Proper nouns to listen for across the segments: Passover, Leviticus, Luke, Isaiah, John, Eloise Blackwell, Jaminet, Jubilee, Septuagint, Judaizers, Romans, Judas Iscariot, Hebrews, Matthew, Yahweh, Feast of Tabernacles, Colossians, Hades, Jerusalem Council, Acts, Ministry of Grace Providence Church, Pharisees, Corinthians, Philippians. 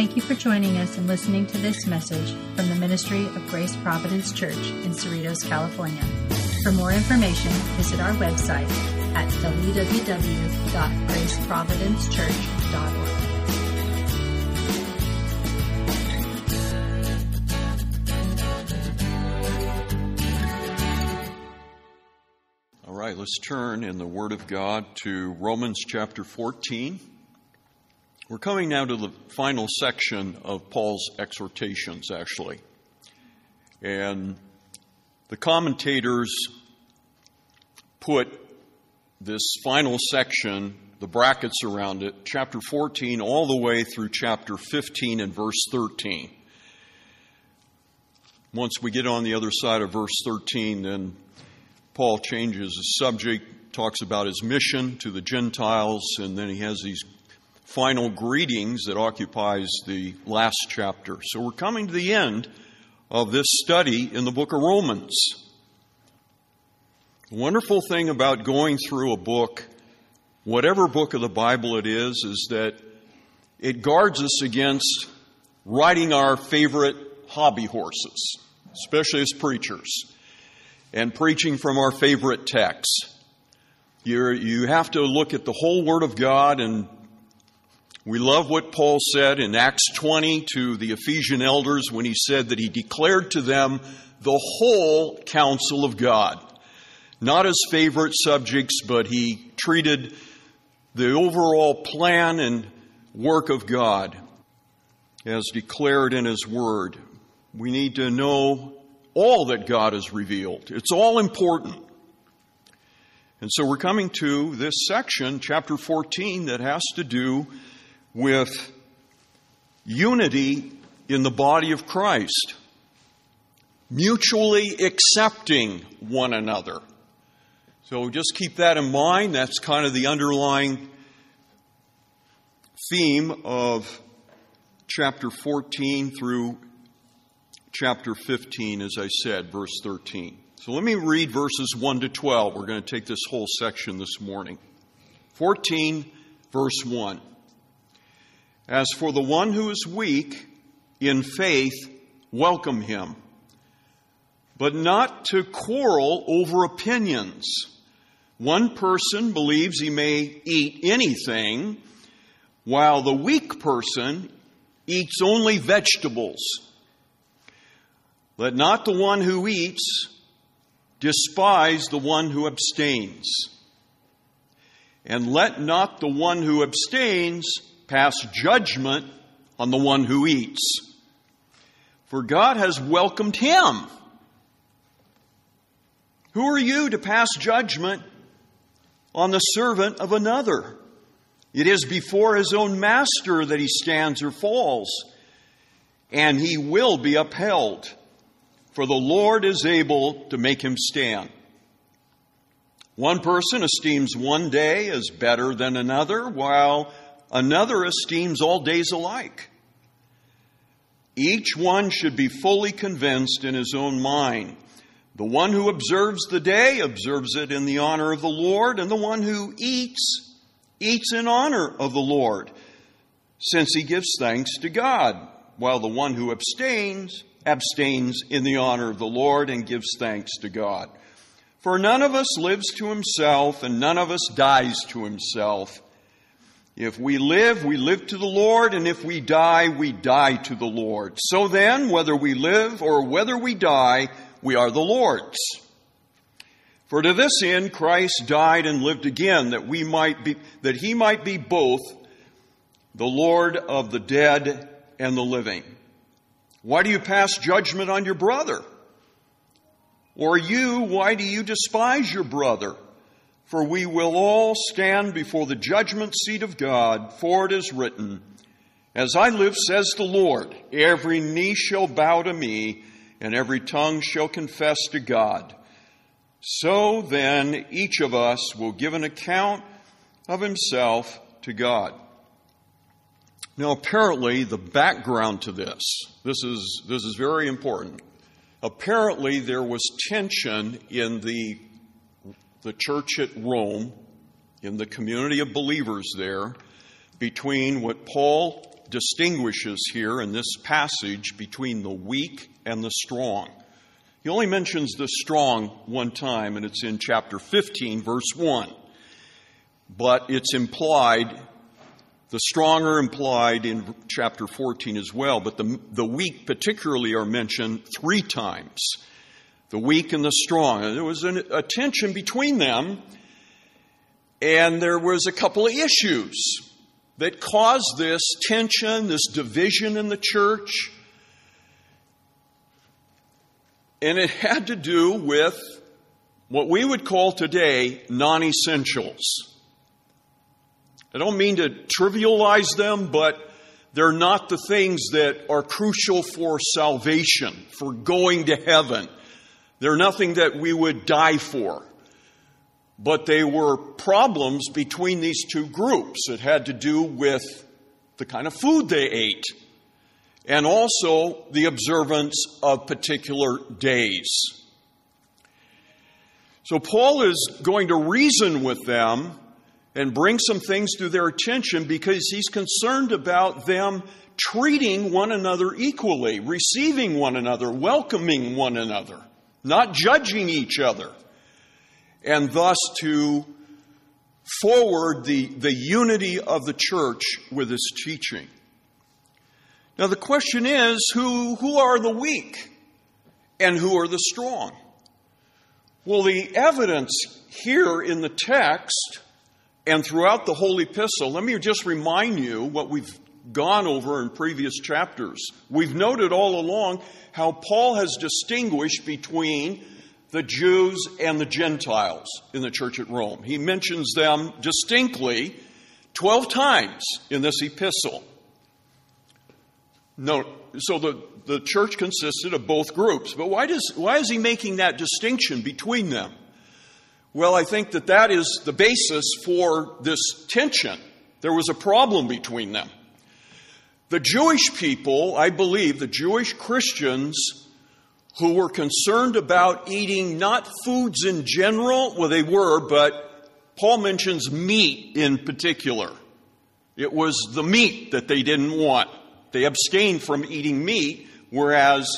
Thank you for joining us and listening to this message from the Ministry of Grace Providence Church in Cerritos, California. For more information, visit our website at www.graceprovidencechurch.org. Let's turn in the Word of God to Romans chapter 14. We're coming now to the final section of Paul's exhortations, actually. And the commentators put this final section, the brackets around it, chapter 14 all the way through chapter 15 and verse 13. Once we get on the other side of verse 13, then Paul changes his subject, talks about his mission to the Gentiles, and then he has these final greetings that occupies the last chapter. So we're coming to the end of this study in the book of Romans. The wonderful thing about going through a book, whatever book of the Bible it is that it guards us against riding our favorite hobby horses, especially as preachers, and preaching from our favorite texts. You have to look at the whole Word of God, and we love what Paul said in Acts 20 to the Ephesian elders when he said that he declared to them the whole counsel of God. Not his favorite subjects, but he treated the overall plan and work of God as declared in his Word. We need to know all that God has revealed. It's all important. And so we're coming to this section, chapter 14, that has to do with unity in the body of Christ, mutually accepting one another. So just keep that in mind. That's kind of the underlying theme of chapter 14 through chapter 15, as I said, verse 13. So let me read verses 1 to 12. We're going to take this whole section this morning. 14, verse 1. As for the one who is weak in faith, welcome him, but not to quarrel over opinions. One person believes he may eat anything, while the weak person eats only vegetables. Let not the one who eats despise the one who abstains. And let not the one who abstains pass judgment on the one who eats. For God has welcomed him. Who are you to pass judgment on the servant of another? It is before his own master that he stands or falls, and he will be upheld. For the Lord is able to make him stand. One person esteems one day as better than another, while another esteems all days alike. Each one should be fully convinced in his own mind. The one who observes the day observes it in the honor of the Lord, and the one who eats, eats in honor of the Lord, since he gives thanks to God, while the one who abstains, abstains in the honor of the Lord and gives thanks to God. For none of us lives to himself, and none of us dies to himself. If we live, we live to the Lord, and if we die to the Lord. So then, whether we live or whether we die, we are the Lord's. For to this end Christ died and lived again, that he might be both the Lord of the dead and the living. Why do you pass judgment on your brother? Or you, why do you despise your brother? For we will all stand before the judgment seat of God, for it is written, As I live, says the Lord, every knee shall bow to me, and every tongue shall confess to God. So then each of us will give an account of himself to God. Now, apparently, the background to this is very important. Apparently, there was tension in the church at Rome, in the community of believers there, between what Paul distinguishes here in this passage between the weak and the strong. He only mentions the strong one time, and it's in chapter 15, verse 1. But it's implied, the strong are implied in chapter 14 as well, but the weak particularly are mentioned three times. The weak and the strong. And there was a tension between them, and there was a couple of issues that caused this tension, this division in the church. And it had to do with what we would call today non-essentials. I don't mean to trivialize them, but they're not the things that are crucial for salvation, for going to heaven. They're nothing that we would die for. But they were problems between these two groups. It had to do with the kind of food they ate and also the observance of particular days. So Paul is going to reason with them and bring some things to their attention because he's concerned about them treating one another equally, receiving one another, welcoming one another, not judging each other. And thus to forward the unity of the church with his teaching. Now the question is, who are the weak and who are the strong? Well, the evidence here in the text and throughout the whole epistle, let me just remind you what we've gone over in previous chapters. We've noted all along how Paul has distinguished between the Jews and the Gentiles in the church at Rome. He mentions them distinctly 12 times in this epistle. No, so the church consisted of both groups. But why is he making that distinction between them? Well, I think that is the basis for this tension. There was a problem between them. The Jewish people, I believe, the Jewish Christians who were concerned about eating not foods in general. Well, they were, but Paul mentions meat in particular. It was the meat that they didn't want. They abstained from eating meat, whereas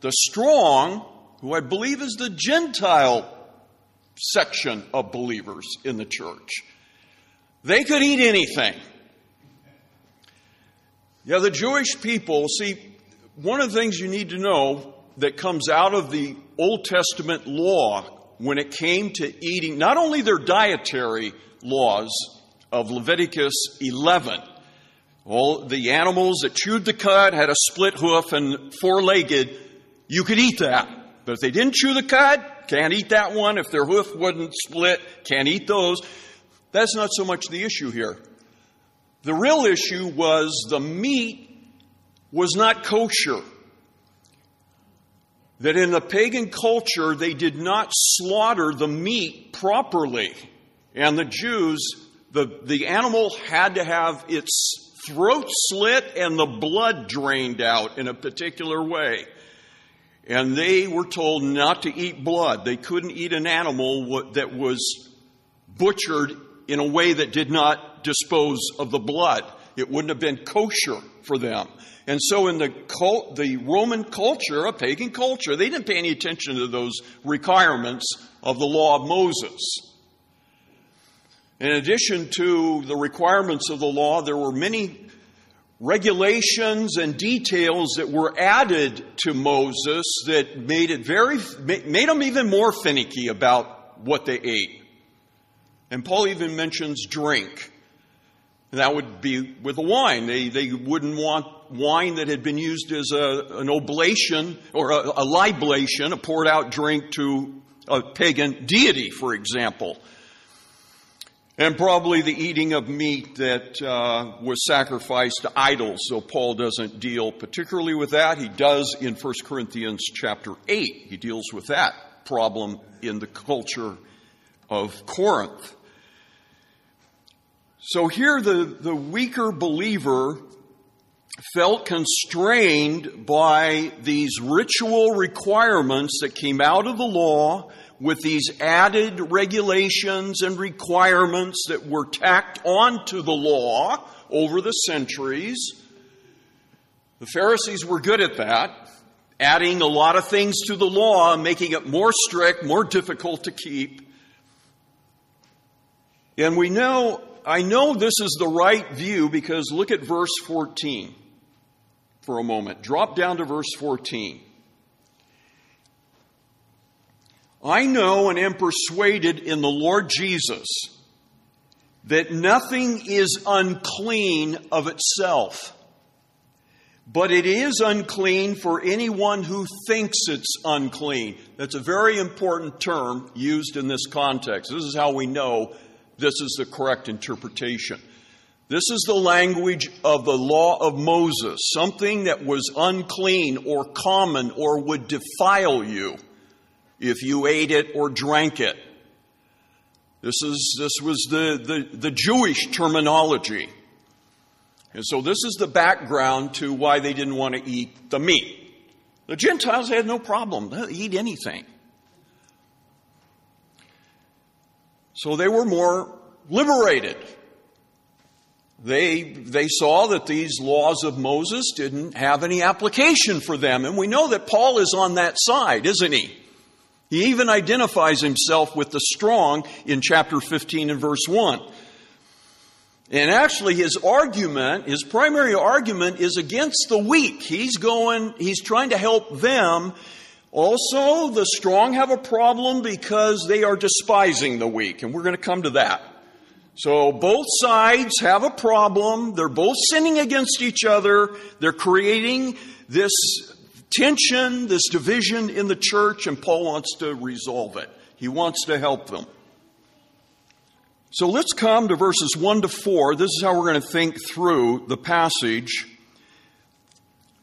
the strong, who I believe is the Gentile section of believers in the church, they could eat anything. Yeah, the Jewish people, see, one of the things you need to know that comes out of the Old Testament law when it came to eating, not only their dietary laws of Leviticus 11, all the animals that chewed the cud, had a split hoof and four-legged, you could eat that. But if they didn't chew the cud, can't eat that one. If their hoof wasn't split, can't eat those. That's not so much the issue here. The real issue was the meat was not kosher. That in the pagan culture, they did not slaughter the meat properly. And the Jews, the animal had to have its throat slit and the blood drained out in a particular way. And they were told not to eat blood. They couldn't eat an animal that was butchered in a way that did not dispose of the blood. It wouldn't have been kosher for them. And so in the Roman culture, a pagan culture, they didn't pay any attention to those requirements of the law of Moses. In addition to the requirements of the law, there were many regulations and details that were added to Moses that made them even more finicky about what they ate. And Paul even mentions drink. And that would be with the wine. They wouldn't want wine that had been used as an oblation or a libation, a poured out drink to a pagan deity, for example. And probably the eating of meat that was sacrificed to idols. So Paul doesn't deal particularly with that. He does in 1 Corinthians chapter 8. He deals with that problem in the culture of Corinth. So here the weaker believer felt constrained by these ritual requirements that came out of the law, with these added regulations and requirements that were tacked onto the law over the centuries. The Pharisees were good at that, adding a lot of things to the law, making it more strict, more difficult to keep. And I know this is the right view because look at verse 14 for a moment. Drop down to verse 14. I know and am persuaded in the Lord Jesus that nothing is unclean of itself, but it is unclean for anyone who thinks it's unclean. That's a very important term used in this context. This is how we know this is the correct interpretation. This is the language of the law of Moses, something that was unclean or common or would defile you if you ate it or drank it. This was the Jewish terminology. And so this is the background to why they didn't want to eat the meat. The Gentiles had no problem. They'd eat anything. So they were more liberated. They saw that these laws of Moses didn't have any application for them. And we know that Paul is on that side, isn't he? He even identifies himself with the strong in chapter 15 and verse 1. And actually his primary argument is against the weak. He's trying to help them. Also, the strong have a problem because they are despising the weak. And we're going to come to that. So both sides have a problem. They're both sinning against each other. They're creating this tension, this division in the church, and Paul wants to resolve it. He wants to help them. So let's come to verses 1 to 4. This is how we're going to think through the passage.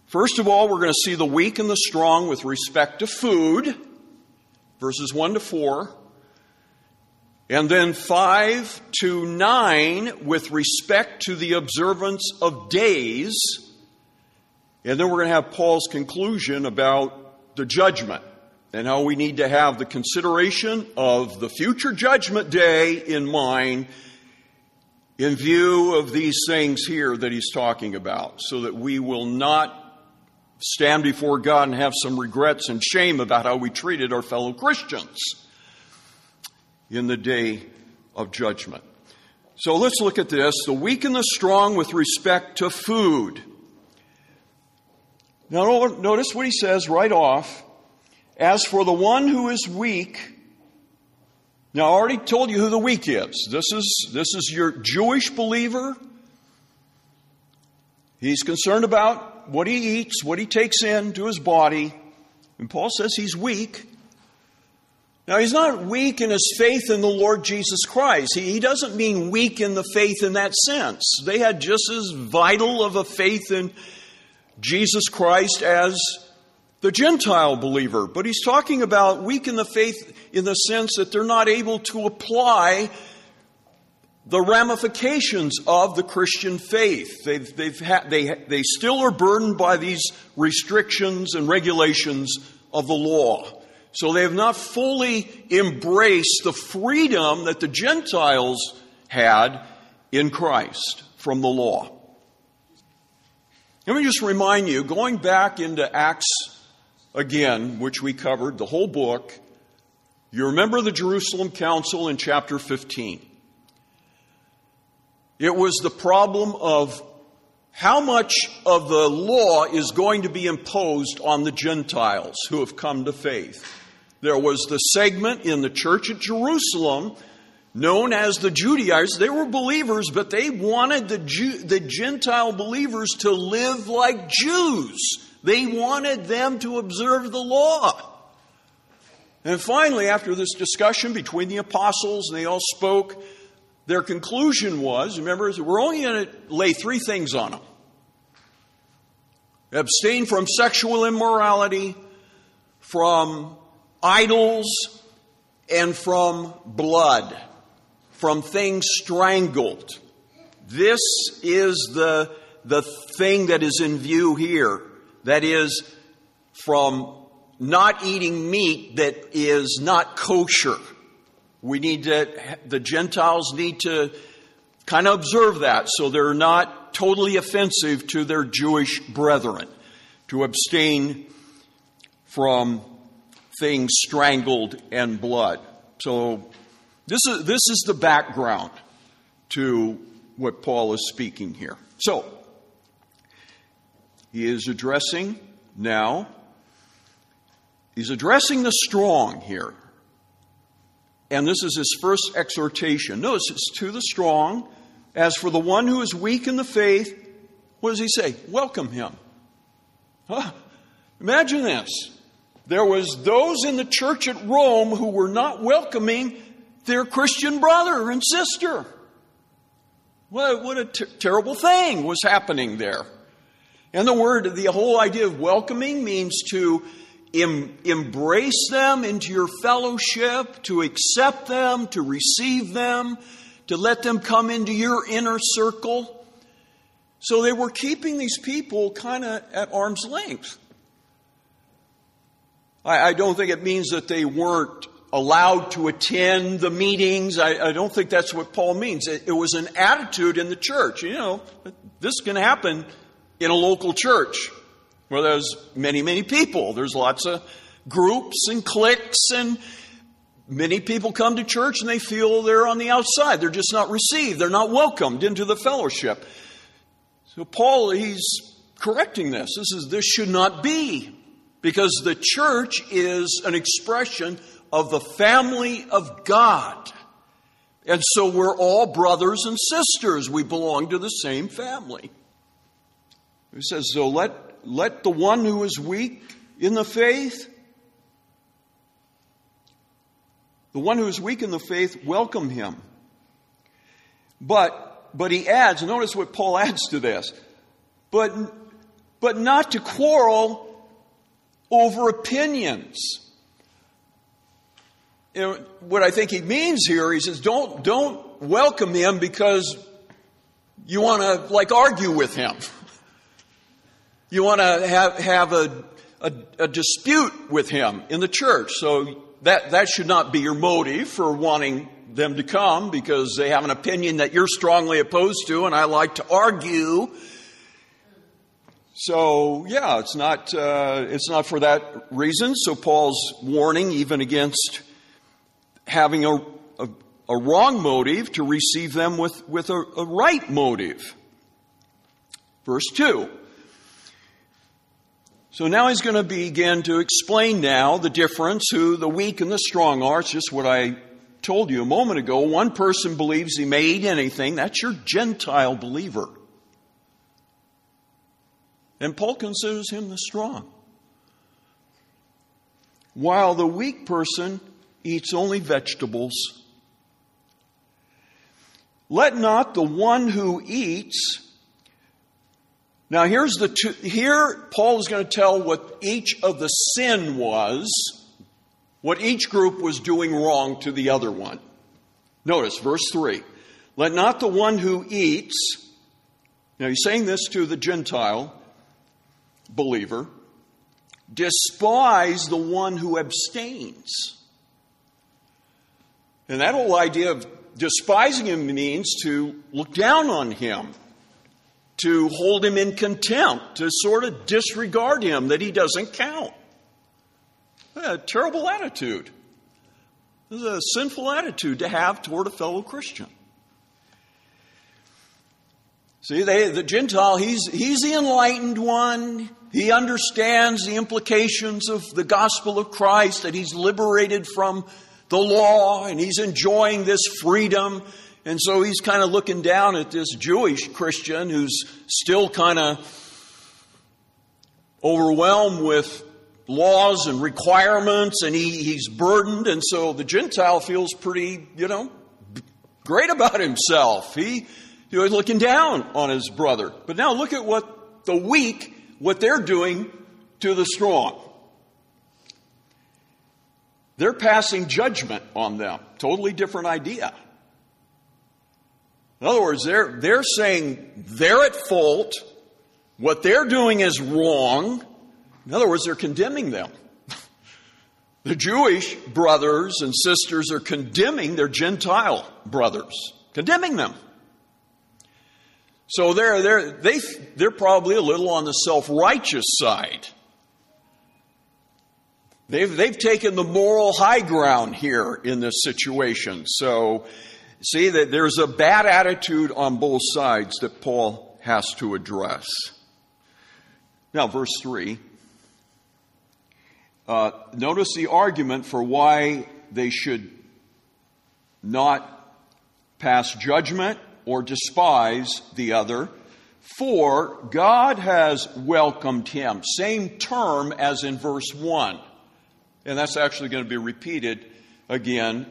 First of all, we're going to see the weak and the strong with respect to food, verses 1 to 4. And then 5 to 9 with respect to the observance of days. And then we're going to have Paul's conclusion about the judgment and how we need to have the consideration of the future judgment day in mind in view of these things here that he's talking about, so that we will not stand before God and have some regrets and shame about how we treated our fellow Christians in the day of judgment. So let's look at this, the weak and the strong with respect to food. Now, notice what he says right off. As for the one who is weak, now I already told you who the weak is. This is your Jewish believer. He's concerned about what he eats, what he takes into his body. And Paul says he's weak. Now, he's not weak in his faith in the Lord Jesus Christ. He doesn't mean weak in the faith in that sense. They had just as vital of a faith in Jesus Christ as the Gentile believer. But he's talking about weak in the faith in the sense that they're not able to apply the ramifications of the Christian faith. They still are burdened by these restrictions and regulations of the law. So they have not fully embraced the freedom that the Gentiles had in Christ from the law. Let me just remind you, going back into Acts again, which we covered, the whole book, you remember the Jerusalem Council in chapter 15. It was the problem of how much of the law is going to be imposed on the Gentiles who have come to faith. There was the segment in the church at Jerusalem known as the Judaizers. They were believers, but they wanted the Gentile believers to live like Jews. They wanted them to observe the law. And finally, after this discussion between the apostles, and they all spoke, their conclusion was, remember, we're only going to lay three things on them. Abstain from sexual immorality, from idols, and from blood, from things strangled. This is the thing that is in view here. That is, from not eating meat that is not kosher. We need to, the Gentiles need to kind of observe that so they're not totally offensive to their Jewish brethren, to abstain from things strangled and blood. So this is the background to what Paul is speaking here. So he's addressing the strong here. And this is his first exhortation. Notice it's to the strong. As for the one who is weak in the faith, what does he say? Welcome him. Huh? Imagine this. There was those in the church at Rome who were not welcoming their Christian brother and sister. What a terrible thing was happening there. And the whole idea of welcoming means to embrace them into your fellowship, to accept them, to receive them, to let them come into your inner circle. So they were keeping these people kind of at arm's length. I don't think it means that they weren't allowed to attend the meetings. I don't think that's what Paul means. It was an attitude in the church. You know, this can happen in a local church where there's many, many people. There's lots of groups and cliques, and many people come to church and they feel they're on the outside. They're just not received. They're not welcomed into the fellowship. So Paul, he's correcting this. This should not be, because the church is an expression of the family of God. And so we're all brothers and sisters. We belong to the same family. He says, so let the one who is weak in the faith, welcome him. But he adds, notice what Paul adds to this, but not to quarrel over opinions. You know, what I think he means here, he says, don't welcome him because you want to argue with him. You want to have a dispute with him in the church. So that should not be your motive for wanting them to come, because they have an opinion that you're strongly opposed to, and I like to argue. So yeah, it's not for that reason. So Paul's warning even against having a wrong motive to receive them with a right motive. Verse 2. So now he's going to begin to explain now the difference, who the weak and the strong are. It's just what I told you a moment ago. One person believes he may eat anything. That's your Gentile believer. And Paul considers him the strong, while the weak person eats only vegetables. Let not the one who eats... Now here Paul is going to tell what each of the sin was, what each group was doing wrong to the other one. Notice verse 3. Let not the one who eats... Now he's saying this to the Gentile believer, despise the one who abstains. And that whole idea of despising him means to look down on him, to hold him in contempt, to sort of disregard him, that he doesn't count. A terrible attitude. This is a sinful attitude to have toward a fellow Christian. See, the Gentile, he's the enlightened one. He understands the implications of the gospel of Christ, that he's liberated from the law and he's enjoying this freedom. And so he's kind of looking down at this Jewish Christian who's still kind of overwhelmed with laws and requirements, and he's burdened. And so the Gentile feels pretty, great about himself. He was looking down on his brother. But now look at what they're doing to the strong. They're passing judgment on them. Totally different idea. In other words, they're saying they're at fault. What they're doing is wrong. In other words, they're condemning them. The Jewish brothers and sisters are condemning their Gentile brothers, condemning them. So they're probably a little on the self-righteous side. They've taken the moral high ground here in this situation. So see that there's a bad attitude on both sides that Paul has to address. Now, verse 3. Notice the argument for why they should not pass judgment or despise the other. For God has welcomed him. Same term as in verse 1. And that's actually going to be repeated again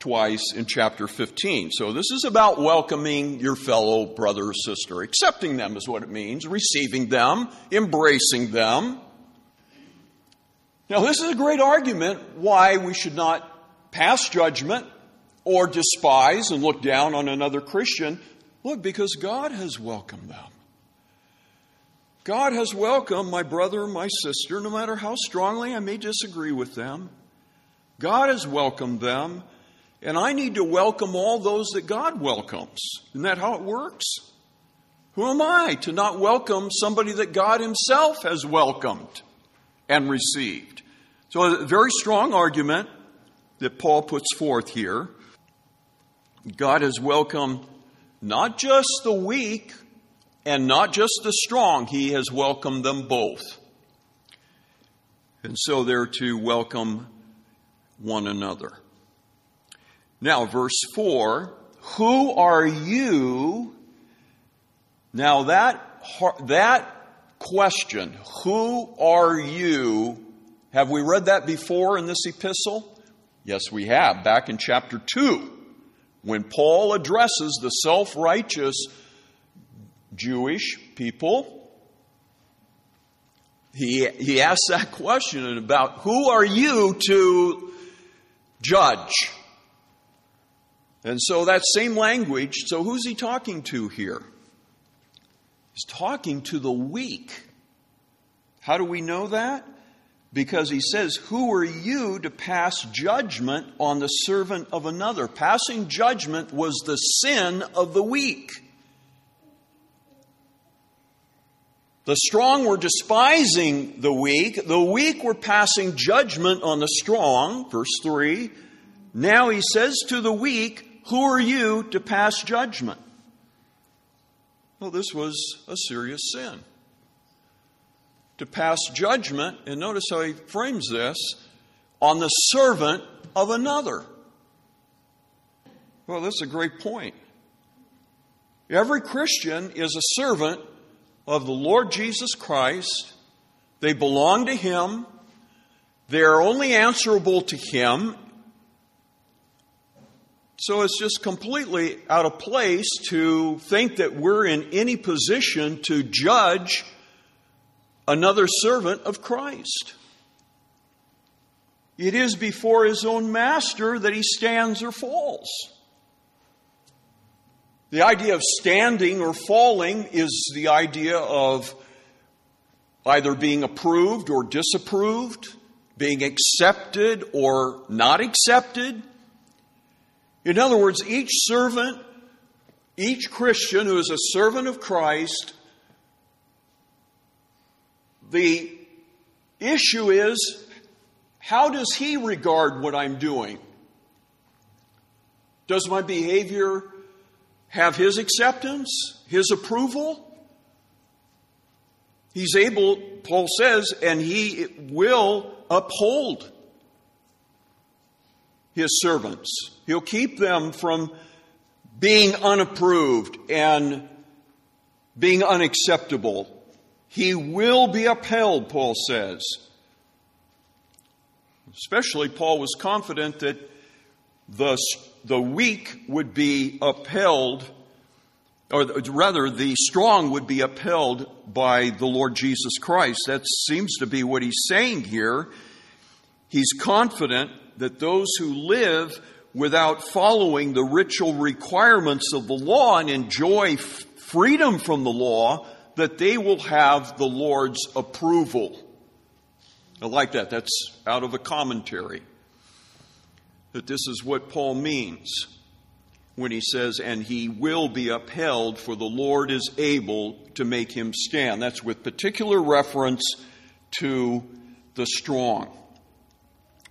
twice in chapter 15. So this is about welcoming your fellow brother or sister. Accepting them is what it means. Receiving them. Embracing them. Now, this is a great argument why we should not pass judgment or despise and look down on another Christian. Look, because God has welcomed them. God has welcomed my brother and my sister, no matter how strongly I may disagree with them. God has welcomed them, and I need to welcome all those that God welcomes. Isn't that how it works? Who am I to not welcome somebody that God himself has welcomed and received? So a very strong argument that Paul puts forth here. God has welcomed not just the weak and not just the strong. He has welcomed them both. And so they're to welcome one another. Now, verse 4, who are you? Now, that question, who are you? Have we read that before in this epistle? Yes, we have. Back in chapter 2, when Paul addresses the self-righteous Jewish people, he asks that question about who are you to judge? And so that same language, so who's he talking to here? He's talking to the weak. How do we know that? Because he says, who are you to pass judgment on the servant of another? Passing judgment was the sin of the weak. The strong were despising the weak. The weak were passing judgment on the strong. Verse 3. Now he says to the weak, who are you to pass judgment? Well, this was a serious sin. To pass judgment, and notice how he frames this, on the servant of another. Well, that's a great point. Every Christian is a servant of the Lord Jesus Christ. They belong to Him. They are only answerable to Him. So it's just completely out of place to think that we're in any position to judge another servant of Christ. It is before his own master that he stands or falls. The idea of standing or falling is the idea of either being approved or disapproved, being accepted or not accepted. In other words, each servant, each Christian who is a servant of Christ, the issue is, how does he regard what I'm doing? Does my behavior have his acceptance, his approval? He's able, Paul says, and he will uphold his servants. He'll keep them from being unapproved and being unacceptable. He will be upheld, Paul says. Especially, Paul was confident that the weak would be upheld, or rather, the strong would be upheld by the Lord Jesus Christ. That seems to be what he's saying here. He's confident that those who live without following the ritual requirements of the law and enjoy freedom from the law, that they will have the Lord's approval. I like that. That's out of a commentary. That this is what Paul means when he says, and he will be upheld, for the Lord is able to make him stand. That's with particular reference to the strong.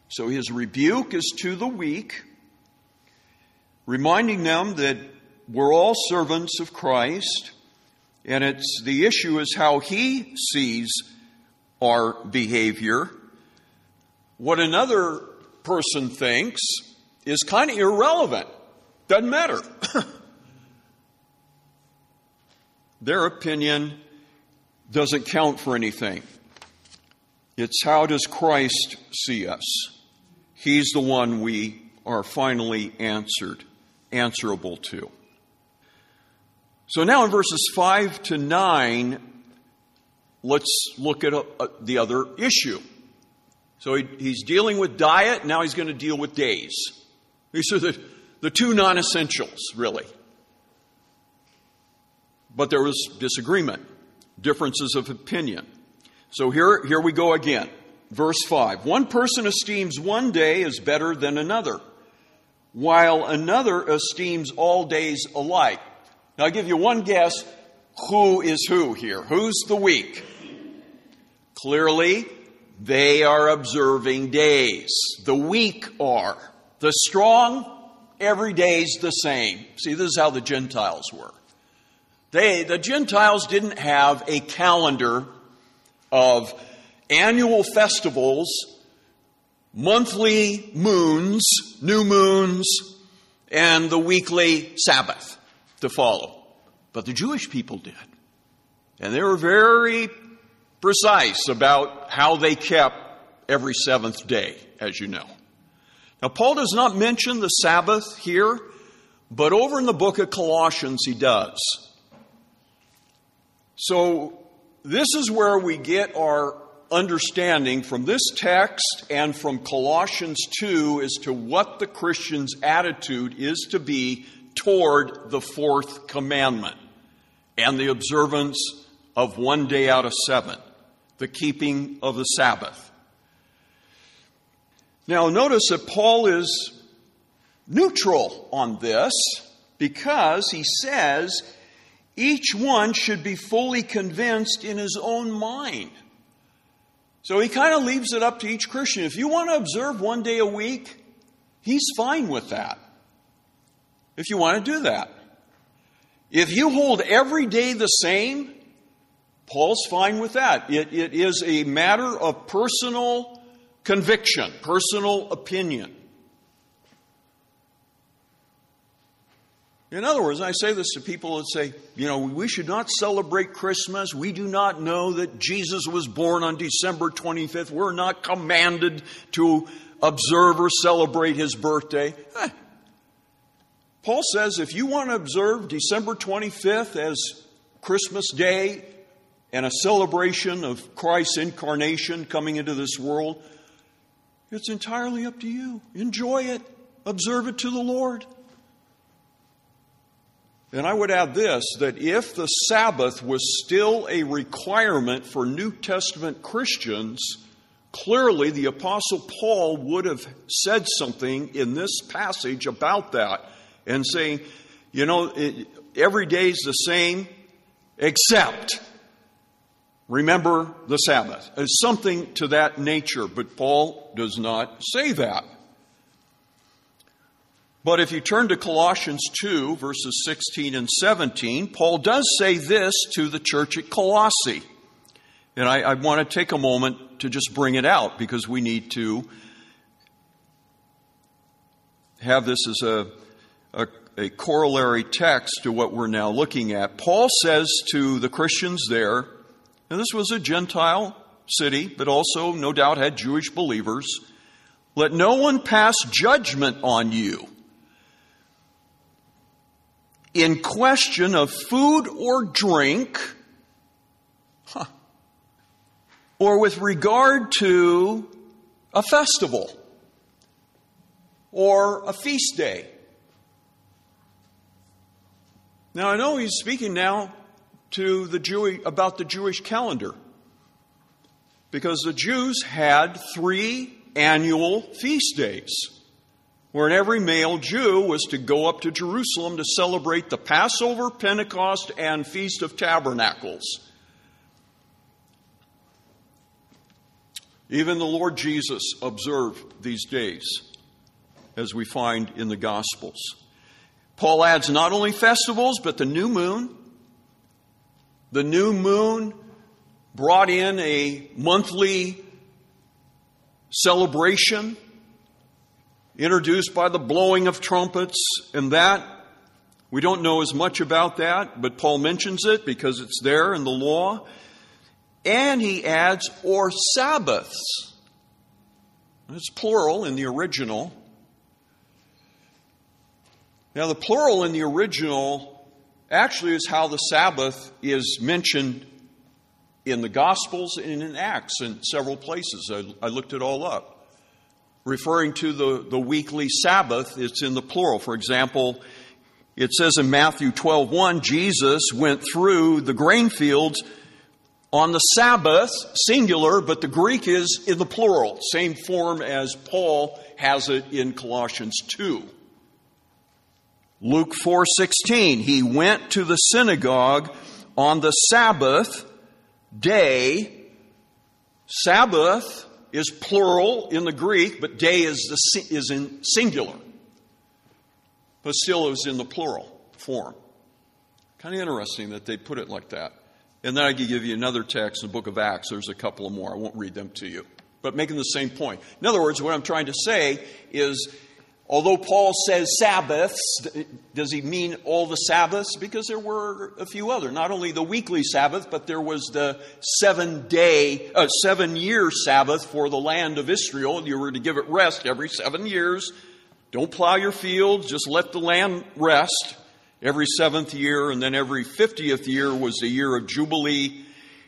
So his rebuke is to the weak, reminding them that we're all servants of Christ, and it's the issue is how he sees our behavior. What another person thinks is kind of irrelevant. Doesn't matter. Their opinion doesn't count for anything. It's how does Christ see us? He's the one we are finally answerable to. So now in verses 5 to 9, let's look at the other issue. So he's dealing with diet. Now he's going to deal with days. These are the two non-essentials, really. But there was disagreement, differences of opinion. So here we go again. Verse 5. One person esteems one day as better than another, while another esteems all days alike. Now I'll give you one guess. Who is who here? Who's the weak? Clearly, they are observing days. The weak are. The strong, every day's the same. See, this is how the Gentiles were. The Gentiles didn't have a calendar of annual festivals, monthly moons, new moons, and the weekly Sabbath to follow. But the Jewish people did. And they were very precise about how they kept every seventh day, as you know. Now, Paul does not mention the Sabbath here, but over in the book of Colossians he does. So this is where we get our understanding from this text and from Colossians 2 as to what the Christian's attitude is to be toward the fourth commandment and the observance of one day out of seven, the keeping of the Sabbath. Now, notice that Paul is neutral on this because he says each one should be fully convinced in his own mind. So he kind of leaves it up to each Christian. If you want to observe one day a week, he's fine with that. If you want to do that. If you hold every day the same, Paul's fine with that. It is a matter of personal conviction, personal opinion. In other words, I say this to people that say, you know, we should not celebrate Christmas. We do not know that Jesus was born on December 25th. We're not commanded to observe or celebrate his birthday. Paul says if you want to observe December 25th as Christmas Day and a celebration of Christ's incarnation coming into this world, it's entirely up to you. Enjoy it. Observe it to the Lord. And I would add this, that if the Sabbath was still a requirement for New Testament Christians, clearly the Apostle Paul would have said something in this passage about that and saying, you know, every day's the same except remember the Sabbath. It's something to that nature, but Paul does not say that. But if you turn to Colossians 2, verses 16 and 17, Paul does say this to the church at Colossae. And I want to take a moment to just bring it out because we need to have this as a corollary text to what we're now looking at. Paul says to the Christians there, and this was a Gentile city, but also no doubt had Jewish believers, let no one pass judgment on you in question of food or drink, or with regard to a festival or a feast day. Now, I know he's speaking now to the Jewish calendar. because the Jews had 3 annual feast days, wherein every male Jew was to go up to Jerusalem to celebrate the Passover, Pentecost, and Feast of Tabernacles. Even the Lord Jesus observed these days, as we find in the Gospels. Paul adds not only festivals, but the new moon. The new moon brought in a monthly celebration introduced by the blowing of trumpets, and that we don't know as much about that, but Paul mentions it because it's there in the law. And he adds, or Sabbaths. And it's plural in the original. Now, the plural in the original actually is how the Sabbath is mentioned in the Gospels and in Acts in several places. I looked it all up. Referring to the weekly Sabbath, it's in the plural. For example, it says in Matthew 12:1, Jesus went through the grain fields on the Sabbath, singular, but the Greek is in the plural, same form as Paul has it in Colossians 2. Luke 4:16, he went to the synagogue on the Sabbath day. Sabbath is plural in the Greek, but day is in singular. But still is in the plural form. Kind of interesting that they put it like that. And then I can give you another text in the book of Acts. There's a couple of more. I won't read them to you. But making the same point. In other words, what I'm trying to say is, although Paul says Sabbaths, does he mean all the Sabbaths? Because there were a few other. Not only the weekly Sabbath, but there was the 7-year Sabbath for the land of Israel. You were to give it rest every 7 years. Don't plow your fields. Just let the land rest. Every 7th year, and then every 50th year was the year of Jubilee.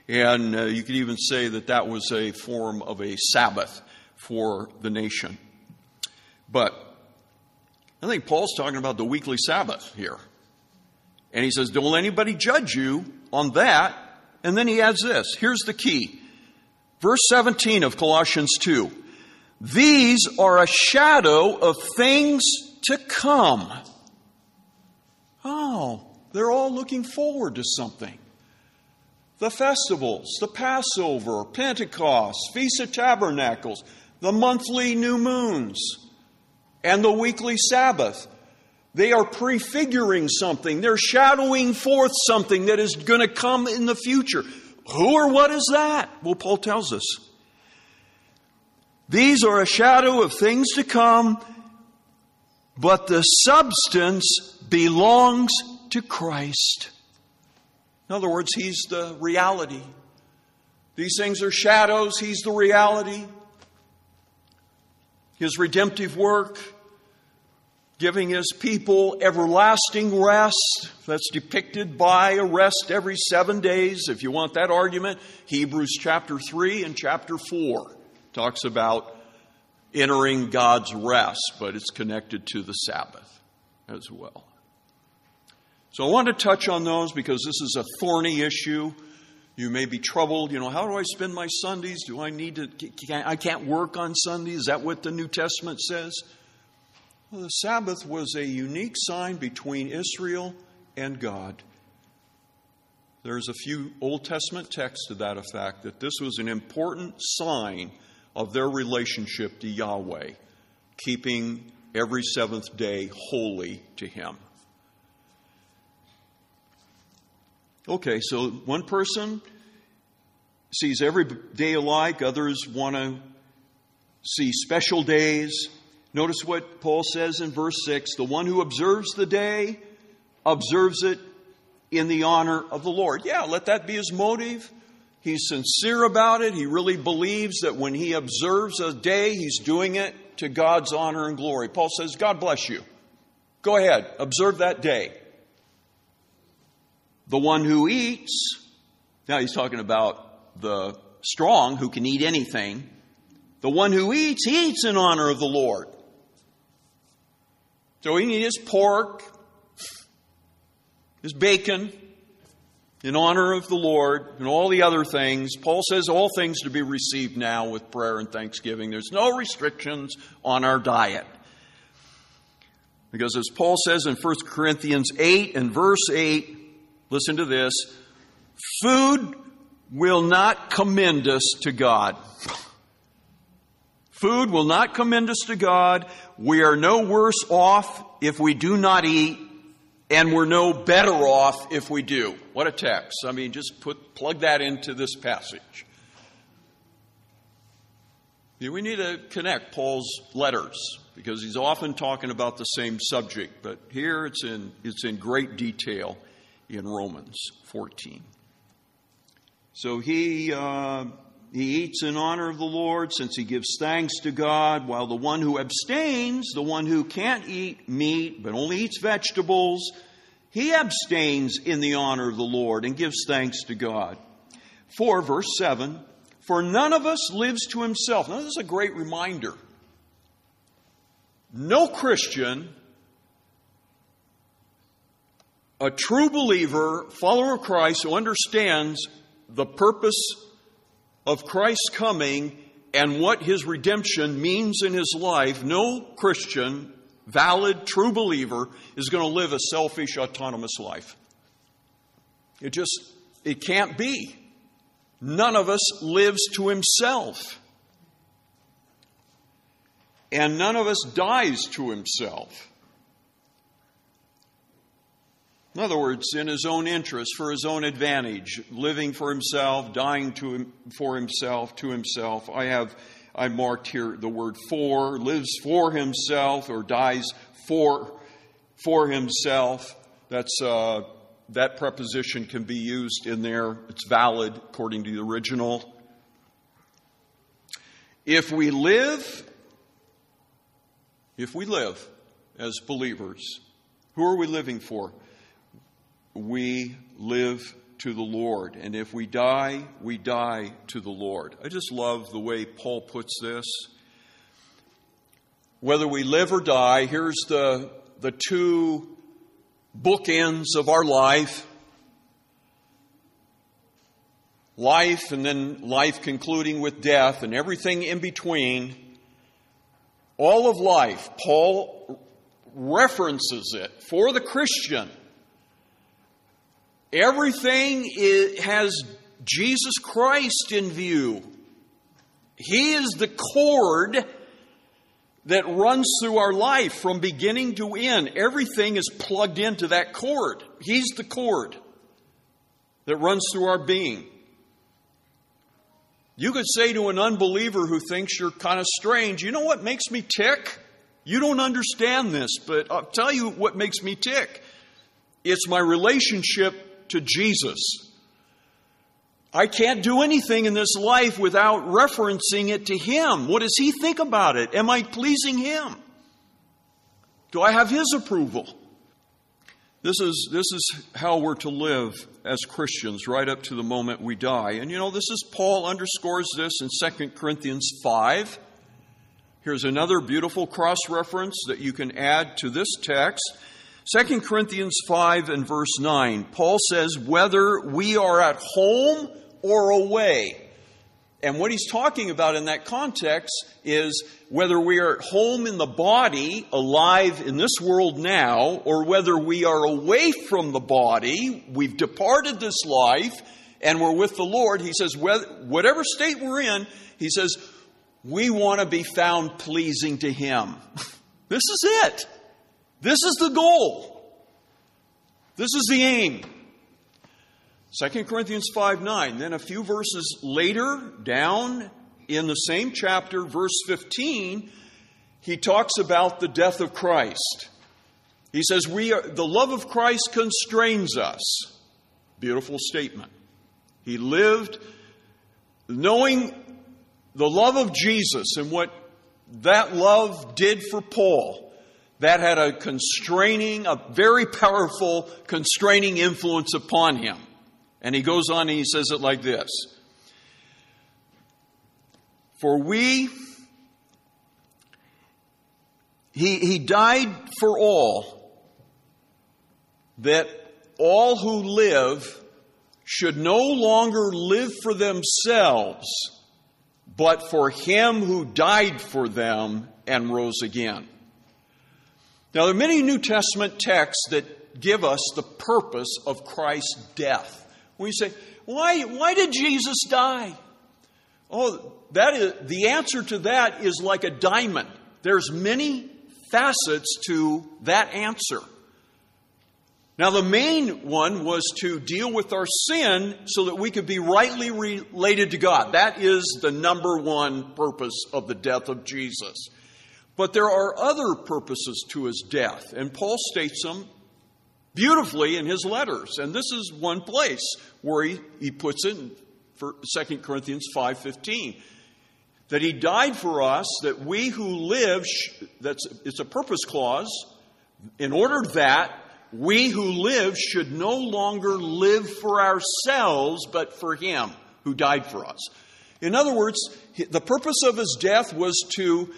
And you could even say that that was a form of a Sabbath for the nation. But I think Paul's talking about the weekly Sabbath here. And he says, don't let anybody judge you on that. And then he adds this. Here's the key. Verse 17 of Colossians 2. These are a shadow of things to come. Oh, they're all looking forward to something. The festivals, the Passover, Pentecost, Feast of Tabernacles, the monthly new moons, and the weekly Sabbath. They are prefiguring something. They're shadowing forth something that is going to come in the future. Who or what is that? Well, Paul tells us. These are a shadow of things to come, but the substance belongs to Christ. In other words, He's the reality. These things are shadows. He's the reality. His redemptive work, giving His people everlasting rest. That's depicted by a rest every 7 days. If you want that argument, Hebrews chapter 3 and chapter 4 talks about entering God's rest, but it's connected to the Sabbath as well. So I want to touch on those because this is a thorny issue. You may be troubled. You know, how do I spend my Sundays? Do I need to? I can't work on Sundays. Is that what the New Testament says? Well, the Sabbath was a unique sign between Israel and God. There's a few Old Testament texts to that effect, that this was an important sign of their relationship to Yahweh, keeping every 7th day holy to Him. Okay, so one person sees every day alike. Others want to see special days. Notice what Paul says in verse 6. The one who observes the day observes it in the honor of the Lord. Yeah, let that be his motive. He's sincere about it. He really believes that when he observes a day, he's doing it to God's honor and glory. Paul says, God bless you. Go ahead, observe that day. The one who eats, now he's talking about the strong who can eat anything. The one who eats, he eats in honor of the Lord. So he can eat his pork, his bacon, in honor of the Lord and all the other things. Paul says all things to be received now with prayer and thanksgiving. There's no restrictions on our diet. Because as Paul says in 1 Corinthians 8 and verse 8, listen to this, food will not commend us to God. Food will not commend us to God. We are no worse off if we do not eat, and we're no better off if we do. What a text. I mean, just plug that into this passage. We need to connect Paul's letters, because he's often talking about the same subject, but here it's in great detail in Romans 14. So he eats in honor of the Lord, since he gives thanks to God, while the one who abstains, the one who can't eat meat but only eats vegetables, he abstains in the honor of the Lord and gives thanks to God. For, verse 7, for none of us lives to himself. Now, this is a great reminder. No Christian, a true believer, follower of Christ, who understands the purpose of Christ's coming and what his redemption means in his life, no Christian, valid, true believer, is going to live a selfish, autonomous life. It can't be. None of us lives to himself. And none of us dies to himself. In other words, in his own interest, for his own advantage, living for himself, dying to himself. I marked here the word for, lives for himself or dies for himself. That preposition can be used in there. It's valid according to the original. If we live as believers, who are we living for? We live to the Lord. And if we die, we die to the Lord. I just love the way Paul puts this. Whether we live or die, here's the two bookends of our life. Life, and then life concluding with death, and everything in between. All of life, Paul references it for the Christian. Everything has Jesus Christ in view. He is the cord that runs through our life from beginning to end. Everything is plugged into that cord. He's the cord that runs through our being. You could say to an unbeliever who thinks you're kind of strange, you know what makes me tick? You don't understand this, but I'll tell you what makes me tick. It's my relationship to Jesus. I can't do anything in this life without referencing it to Him. What does He think about it? Am I pleasing Him? Do I have His approval? This is how we're to live as Christians right up to the moment we die. And you know, this is Paul underscores this in 2 Corinthians 5. Here's another beautiful cross-reference that you can add to this text. 2 Corinthians 5 and verse 9. Paul says, whether we are at home or away. And what he's talking about in that context is whether we are at home in the body, alive in this world now, or whether we are away from the body, we've departed this life, and we're with the Lord. He says, whatever state we're in, he says, we want to be found pleasing to Him. This is it. This is the goal. This is the aim. 2 Corinthians 5:9. Then a few verses later, down in the same chapter, verse 15, he talks about the death of Christ. He says, the love of Christ constrains us. Beautiful statement. He lived knowing the love of Jesus and what that love did for Paul. That had a very powerful constraining influence upon him. And he goes on and he says it like this. For he died for all, that all who live should no longer live for themselves, but for him who died for them and rose again. Now, there are many New Testament texts that give us the purpose of Christ's death. We say, why did Jesus die? Oh, the answer to that is like a diamond. There's many facets to that answer. Now, the main one was to deal with our sin so that we could be rightly related to God. That is the number one purpose of the death of Jesus. But there are other purposes to his death, and Paul states them beautifully in his letters. And this is one place where he puts it in 2 Corinthians 5:15. That he died for us, that we who live, it's a purpose clause, in order that we who live should no longer live for ourselves, but for him who died for us. In other words, the purpose of his death was to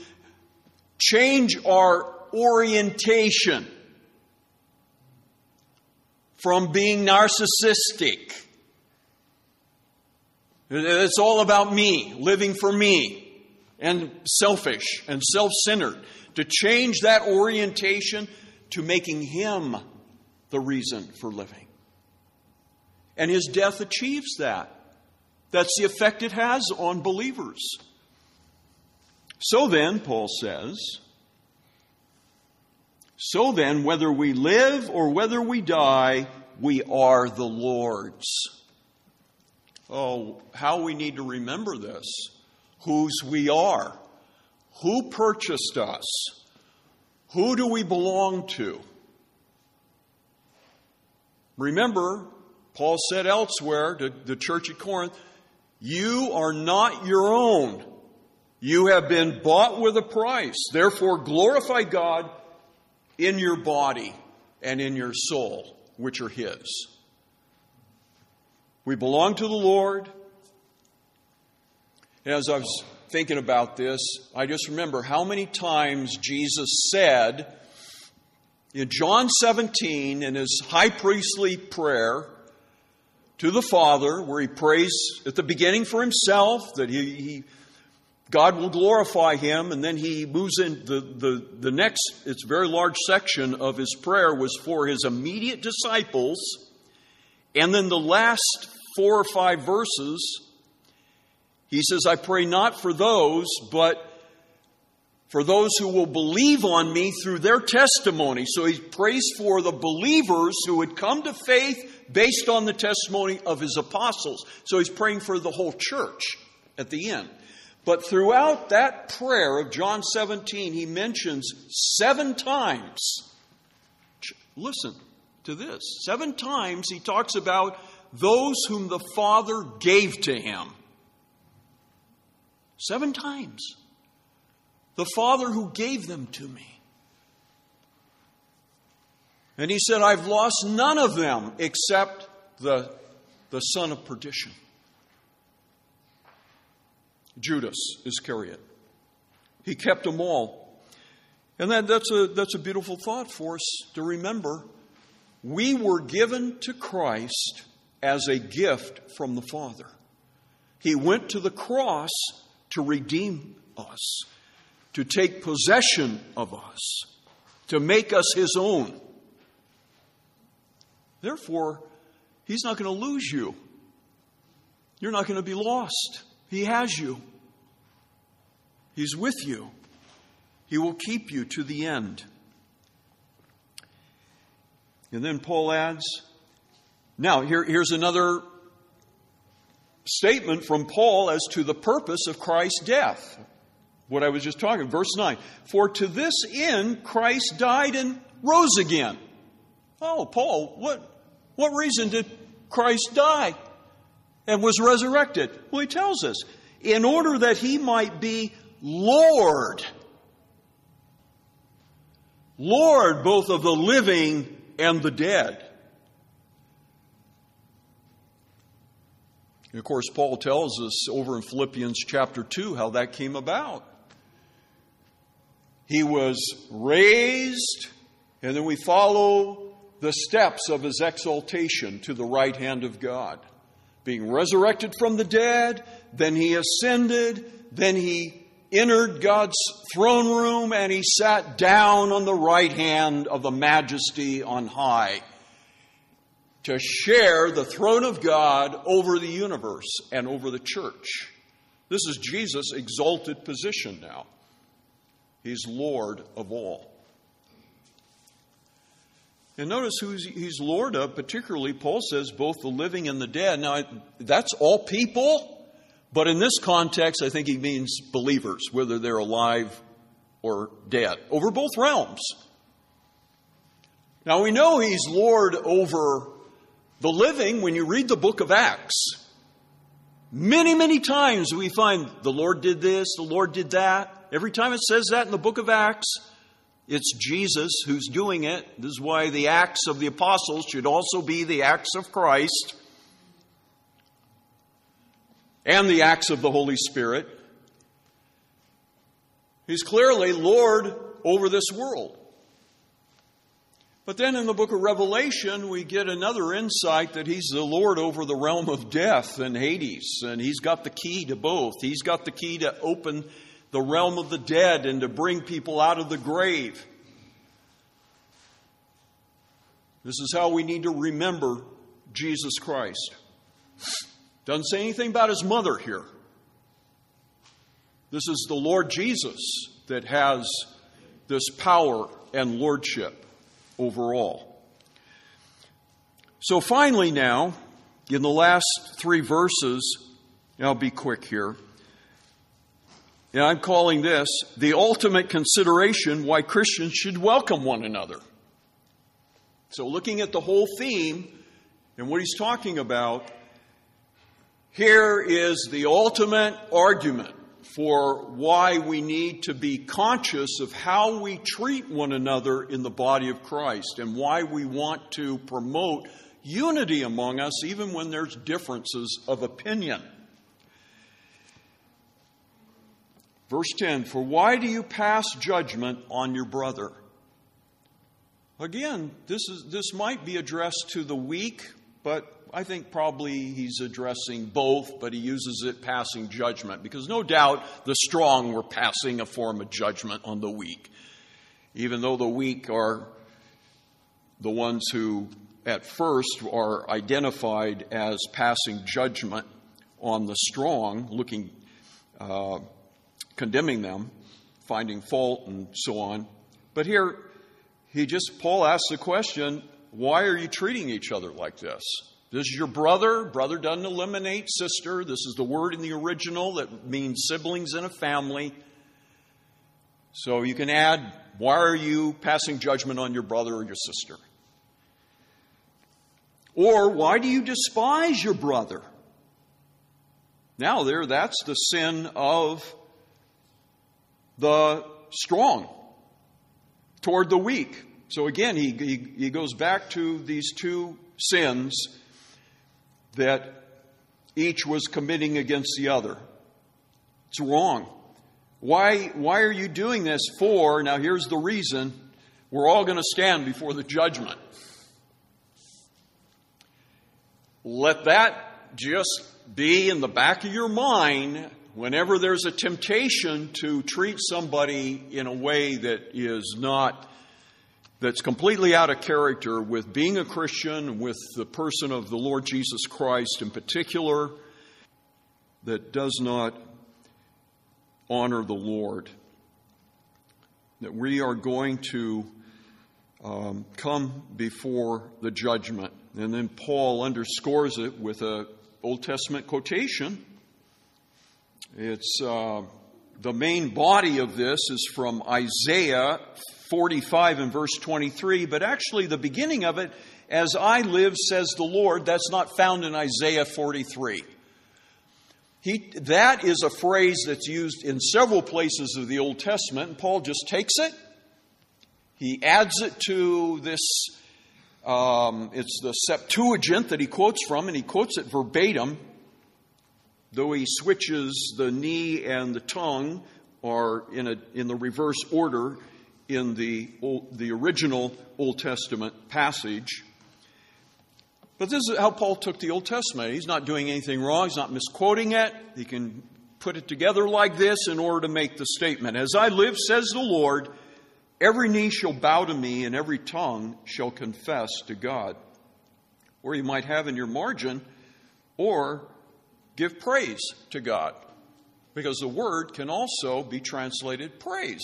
change our orientation from being narcissistic. It's all about me, living for me, and selfish and self-centered. To change that orientation to making him the reason for living. And his death achieves that. That's the effect it has on believers. So then, Paul says, so then, whether we live or whether we die, we are the Lord's. Oh, how we need to remember this. Whose we are. Who purchased us? Who do we belong to? Remember, Paul said elsewhere to the church at Corinth, you are not your own. You have been bought with a price. Therefore, glorify God in your body and in your soul, which are his. We belong to the Lord. And as I was thinking about this, I just remember how many times Jesus said in John 17, in his high priestly prayer to the Father, where he prays at the beginning for himself, that God will glorify him, and then he moves in the next, it's a very large section of his prayer was for his immediate disciples, and then the last 4 or 5 verses, he says, I pray not for those, but for those who will believe on me through their testimony. So he prays for the believers who would come to faith based on the testimony of his apostles. So he's praying for the whole church at the end. But throughout that prayer of John 17, he mentions 7 times. Listen to this. 7 times he talks about those whom the Father gave to him. 7 times. The Father who gave them to me. And he said, I've lost none of them except the son of perdition. Judas Iscariot. He kept them all. And that's a beautiful thought for us to remember. We were given to Christ as a gift from the Father. He went to the cross to redeem us, to take possession of us, to make us his own. Therefore, he's not going to lose you. You're not going to be lost. He has you. He's with you. He will keep you to the end. And then Paul adds, now here's another statement from Paul as to the purpose of Christ's death. What I was just talking, verse 9. For to this end Christ died and rose again. Oh, Paul, what reason did Christ die? And was resurrected. Well, he tells us, in order that he might be Lord. Lord both of the living and the dead. And of course, Paul tells us over in Philippians chapter 2 how that came about. He was raised, and then we follow the steps of his exaltation to the right hand of God. being resurrected from the dead, then he ascended, then he entered God's throne room, and he sat down on the right hand of the majesty on high to share the throne of God over the universe and over the church. This is Jesus' exalted position now. He's Lord of all. And notice who he's Lord of, particularly, Paul says, both the living and the dead. Now, that's all people, but in this context, I think he means believers, whether they're alive or dead, over both realms. Now, we know he's Lord over the living when you read the book of Acts. Many, many times we find the Lord did this, the Lord did that. Every time it says that in the book of Acts, it's Jesus who's doing it. This is why the Acts of the Apostles should also be the Acts of Christ and the Acts of the Holy Spirit. He's clearly Lord over this world. But then in the book of Revelation, we get another insight that he's the Lord over the realm of death and Hades. And he's got the key to both. He's got the key to open the realm of the dead and to bring people out of the grave. This is how we need to remember Jesus Christ. Doesn't say anything about his mother here. This is the Lord Jesus that has this power and lordship over all. So finally now, in the last three verses, and I'll be quick here, and I'm calling this the ultimate consideration why Christians should welcome one another. So looking at the whole theme and what he's talking about, here is the ultimate argument for why we need to be conscious of how we treat one another in the body of Christ and why we want to promote unity among us even when there's differences of opinion. Verse 10, for why do you pass judgment on your brother? Again, this might be addressed to the weak, but I think probably he's addressing both, but he uses it passing judgment, because no doubt the strong were passing a form of judgment on the weak, even though the weak are the ones who at first are identified as passing judgment on the strong, looking condemning them, finding fault, and so on. But here, Paul asks the question, why are you treating each other like this? This is your brother. Brother doesn't eliminate sister. This is the word in the original that means siblings in a family. So you can add, why are you passing judgment on your brother or your sister? Or, why do you despise your brother? Now there, that's the sin of the strong toward the weak. So again, he goes back to these two sins that each was committing against the other. It's wrong. Why are you doing this for? Now here's the reason. We're all going to stand before the judgment. Let that just be in the back of your mind. Whenever there's a temptation to treat somebody in a way that's completely out of character with being a Christian, with the person of the Lord Jesus Christ in particular, that does not honor the Lord, that we are going to come before the judgment. And then Paul underscores it with an Old Testament quotation. It's the main body of this is from Isaiah 45 and verse 23, but actually the beginning of it, as I live, says the Lord, that's not found in Isaiah 43. That is a phrase that's used in several places of the Old Testament, and Paul just takes it. He adds it to this, it's the Septuagint that he quotes from, and he quotes it verbatim. Though he switches the knee and the tongue are in the reverse order in the original Old Testament passage. But this is how Paul took the Old Testament. He's not doing anything wrong. He's not misquoting it. He can put it together like this in order to make the statement. As I live, says the Lord, every knee shall bow to me and every tongue shall confess to God. Or you might have in your margin, or give praise to God. Because the word can also be translated praise.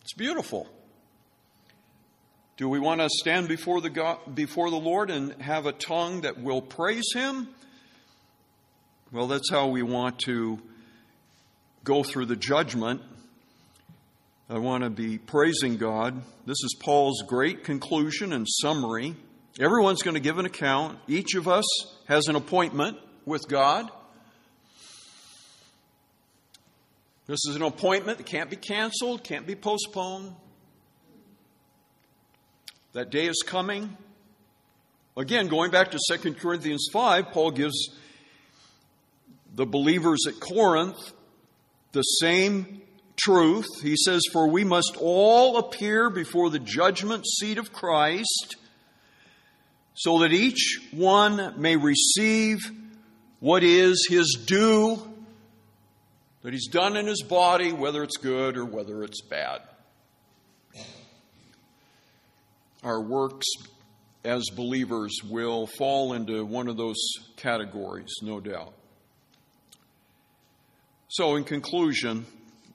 It's beautiful. Do we want to stand before the Lord and have a tongue that will praise Him? Well, that's how we want to go through the judgment. I want to be praising God. This is Paul's great conclusion and summary. Everyone's going to give an account. Each of us has an appointment with God. This is an appointment that can't be canceled, can't be postponed. That day is coming. Again, going back to 2 Corinthians 5, Paul gives the believers at Corinth the same truth. He says, for we must all appear before the judgment seat of Christ, so that each one may receive what is his due, that he's done in his body, whether it's good or whether it's bad. Our works as believers will fall into one of those categories, no doubt. So in conclusion,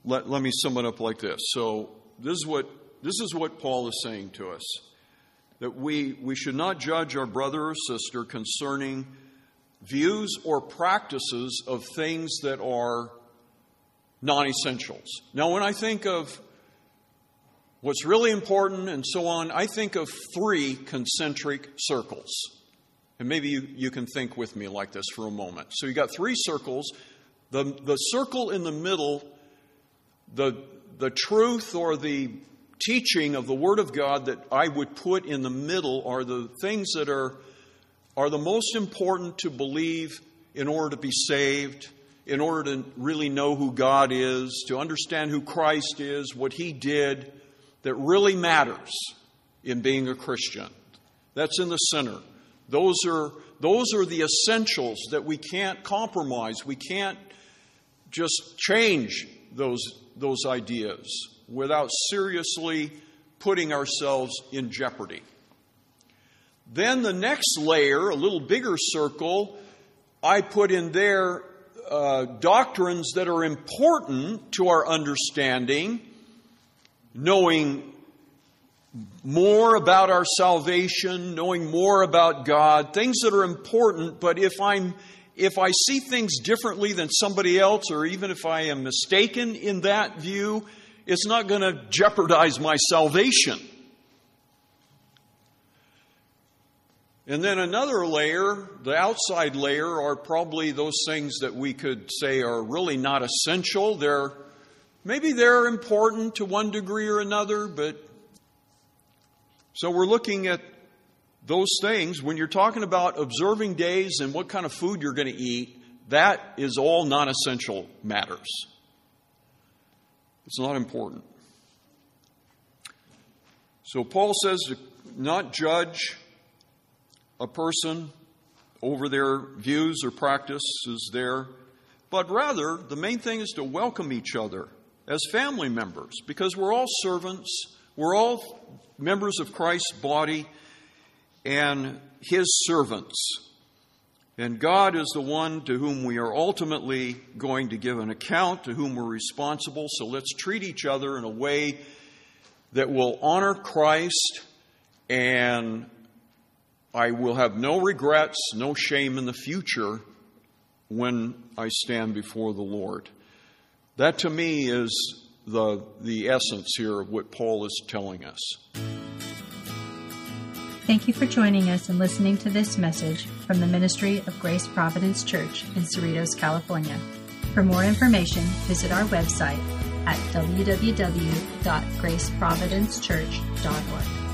let me sum it up like this. So this is what Paul is saying to us, that we should not judge our brother or sister concerning views or practices of things that are non-essentials. Now, when I think of what's really important and so on, I think of three concentric circles. And maybe you can think with me like this for a moment. So you got three circles. The circle in the middle, the truth or the teaching of the Word of God that I would put in the middle are the things that are the most important to believe in order to be saved, in order to really know who God is, to understand who Christ is, what He did, that really matters in being a Christian. That's in the center. Those are the essentials that we can't compromise. We can't just change those ideas without seriously putting ourselves in jeopardy. Then the next layer, a little bigger circle, I put in there doctrines that are important to our understanding, knowing more about our salvation, knowing more about God, things that are important, but if I see things differently than somebody else, or even if I am mistaken in that view, it's not going to jeopardize my salvation. And then another layer, the outside layer, are probably those things that we could say are really not essential. Maybe they're important to one degree or another, but so we're looking at those things. When you're talking about observing days and what kind of food you're going to eat, that is all non-essential matters. It's not important. So Paul says to not judge a person over their views or practices there, but rather the main thing is to welcome each other as family members, because we're all servants, we're all members of Christ's body and His servants. And God is the one to whom we are ultimately going to give an account, to whom we're responsible. So let's treat each other in a way that will honor Christ, and I will have no regrets, no shame in the future when I stand before the Lord. That to me is the essence here of what Paul is telling us. Thank you for joining us and listening to this message from the Ministry of Grace Providence Church in Cerritos, California. For more information, visit our website at www.graceprovidencechurch.org.